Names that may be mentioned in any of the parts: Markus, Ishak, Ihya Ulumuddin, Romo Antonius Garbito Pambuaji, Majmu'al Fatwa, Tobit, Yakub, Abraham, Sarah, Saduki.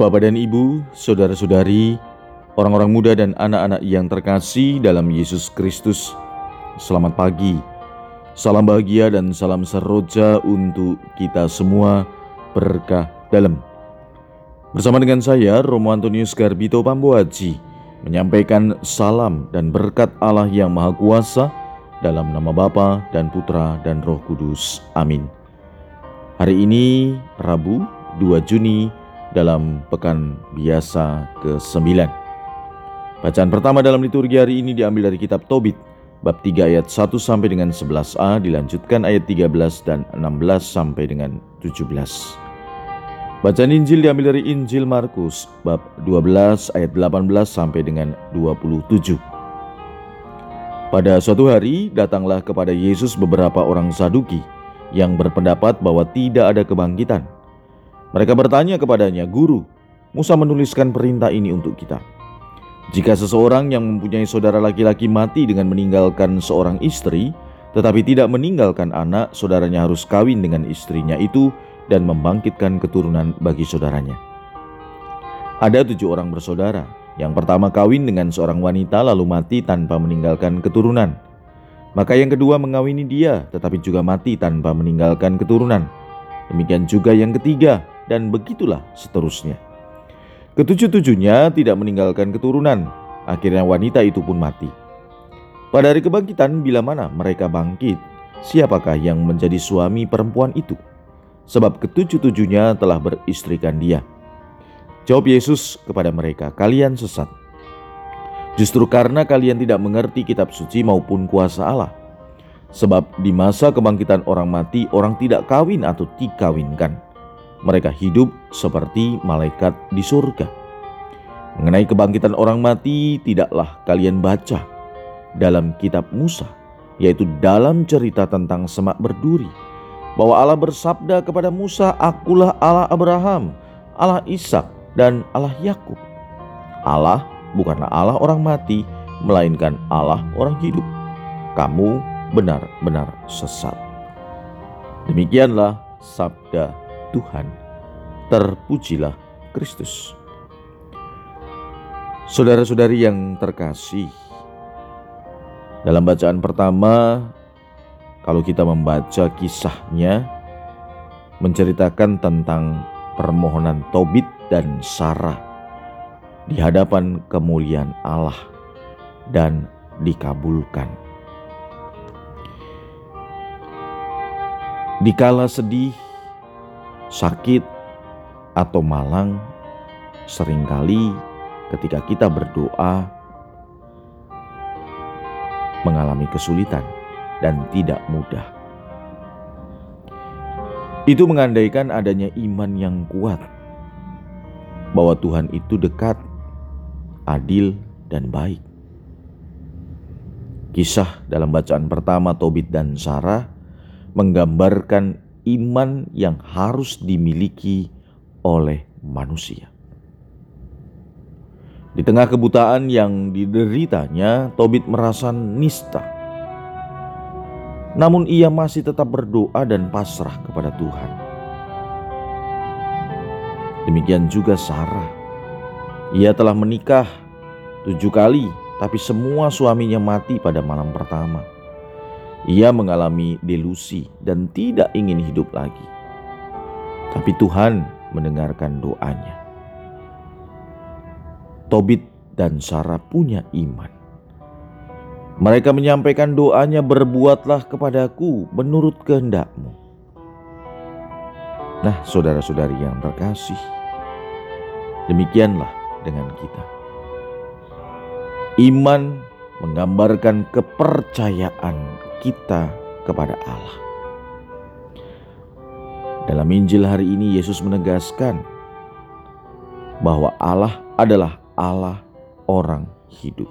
Bapak dan Ibu, saudara-saudari, orang-orang muda dan anak-anak yang terkasih dalam Yesus Kristus, selamat pagi. Salam bahagia dan salam seroja untuk kita semua, berkah dalam. Bersama dengan saya, Romo Antonius Garbito Pambuaji, menyampaikan salam dan berkat Allah yang Maha Kuasa dalam nama Bapa dan Putra dan Roh Kudus. Amin. Hari ini, Rabu 2 Juni, dalam pekan biasa ke-9. Bacaan pertama dalam liturgi hari ini diambil dari kitab Tobit bab 3 ayat 1 sampai dengan 11a, dilanjutkan ayat 13 dan 16 sampai dengan 17. Bacaan Injil diambil dari Injil Markus bab 12 ayat 18 sampai dengan 27. Pada suatu hari datanglah kepada Yesus beberapa orang Saduki yang berpendapat bahwa tidak ada kebangkitan. Mereka bertanya kepadanya, "Guru, Musa menuliskan perintah ini untuk kita. Jika seseorang yang mempunyai saudara laki-laki mati dengan meninggalkan seorang istri, tetapi tidak meninggalkan anak, saudaranya harus kawin dengan istrinya itu dan membangkitkan keturunan bagi saudaranya. Ada 7 orang bersaudara. Yang pertama kawin dengan seorang wanita lalu mati tanpa meninggalkan keturunan. Maka yang kedua mengawini dia, tetapi juga mati tanpa meninggalkan keturunan. Demikian juga yang ketiga, dan begitulah seterusnya. Ketujuh-tujuhnya tidak meninggalkan keturunan, akhirnya wanita itu pun mati. Pada hari kebangkitan, bila mana mereka bangkit, siapakah yang menjadi suami perempuan itu? Sebab ketujuh-tujuhnya telah beristrikan dia." Jawab Yesus kepada mereka, "Kalian sesat, justru karena kalian tidak mengerti kitab suci maupun kuasa Allah. Sebab di masa kebangkitan orang mati, orang tidak kawin atau dikawinkan. Mereka hidup seperti malaikat di surga. Mengenai kebangkitan orang mati, tidaklah kalian baca dalam kitab Musa, yaitu dalam cerita tentang semak berduri, bahwa Allah bersabda kepada Musa, 'Akulah Allah Abraham, Allah Ishak, dan Allah Yakub.' Allah bukanlah Allah orang mati, melainkan Allah orang hidup. Kamu benar-benar sesat." Demikianlah sabda Tuhan. Terpujilah Kristus. Saudara-saudari yang terkasih, dalam bacaan pertama, kalau kita membaca kisahnya, menceritakan tentang permohonan Tobit dan Sarah di hadapan kemuliaan Allah dan dikabulkan. Dikala sedih, sakit, atau malang, seringkali ketika kita berdoa mengalami kesulitan dan tidak mudah. Itu mengandaikan adanya iman yang kuat bahwa Tuhan itu dekat, adil, dan baik. Kisah dalam bacaan pertama Tobit dan Sarah menggambarkan iman yang harus dimiliki oleh manusia. Di tengah kebutaan yang dideritanya, Tobit merasa nista. Namun ia masih tetap berdoa dan pasrah kepada Tuhan. Demikian juga Sarah. Ia telah menikah 7 kali, tapi semua suaminya mati pada malam pertama. Ia mengalami delusi dan tidak ingin hidup lagi. Tapi Tuhan mendengarkan doanya. Tobit dan Sarah punya iman. Mereka menyampaikan doanya, "Berbuatlah kepadaku menurut kehendak-Mu." Nah, saudara-saudari yang terkasih, demikianlah dengan kita. Iman menggambarkan kepercayaan kita kepada Allah. Dalam Injil hari ini Yesus menegaskan bahwa Allah adalah Allah orang hidup.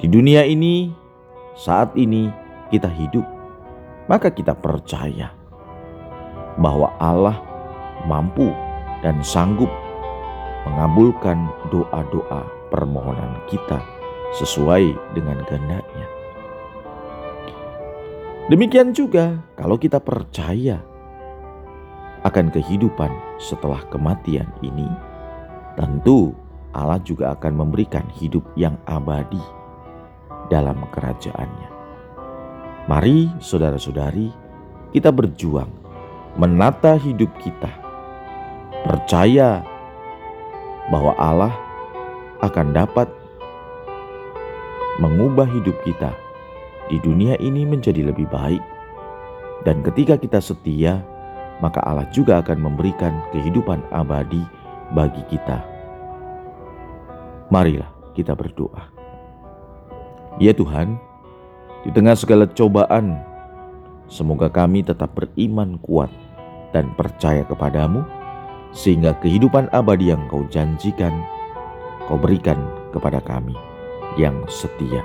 Di dunia ini, saat ini kita hidup, maka kita percaya bahwa Allah mampu dan sanggup mengabulkan doa-doa permohonan kita sesuai dengan kehendak-Nya. Demikian juga kalau kita percaya akan kehidupan setelah kematian ini, tentu Allah juga akan memberikan hidup yang abadi dalam kerajaan-Nya. Mari saudara-saudari, kita berjuang menata hidup kita, percaya bahwa Allah akan dapat mengubah hidup kita di dunia ini menjadi lebih baik. Dan ketika kita setia, maka Allah juga akan memberikan kehidupan abadi bagi kita. Marilah kita berdoa. Ya Tuhan, di tengah segala cobaan, semoga kami tetap beriman kuat dan percaya kepadamu, sehingga kehidupan abadi yang Kau janjikan, Kau berikan kepada kami yang setia.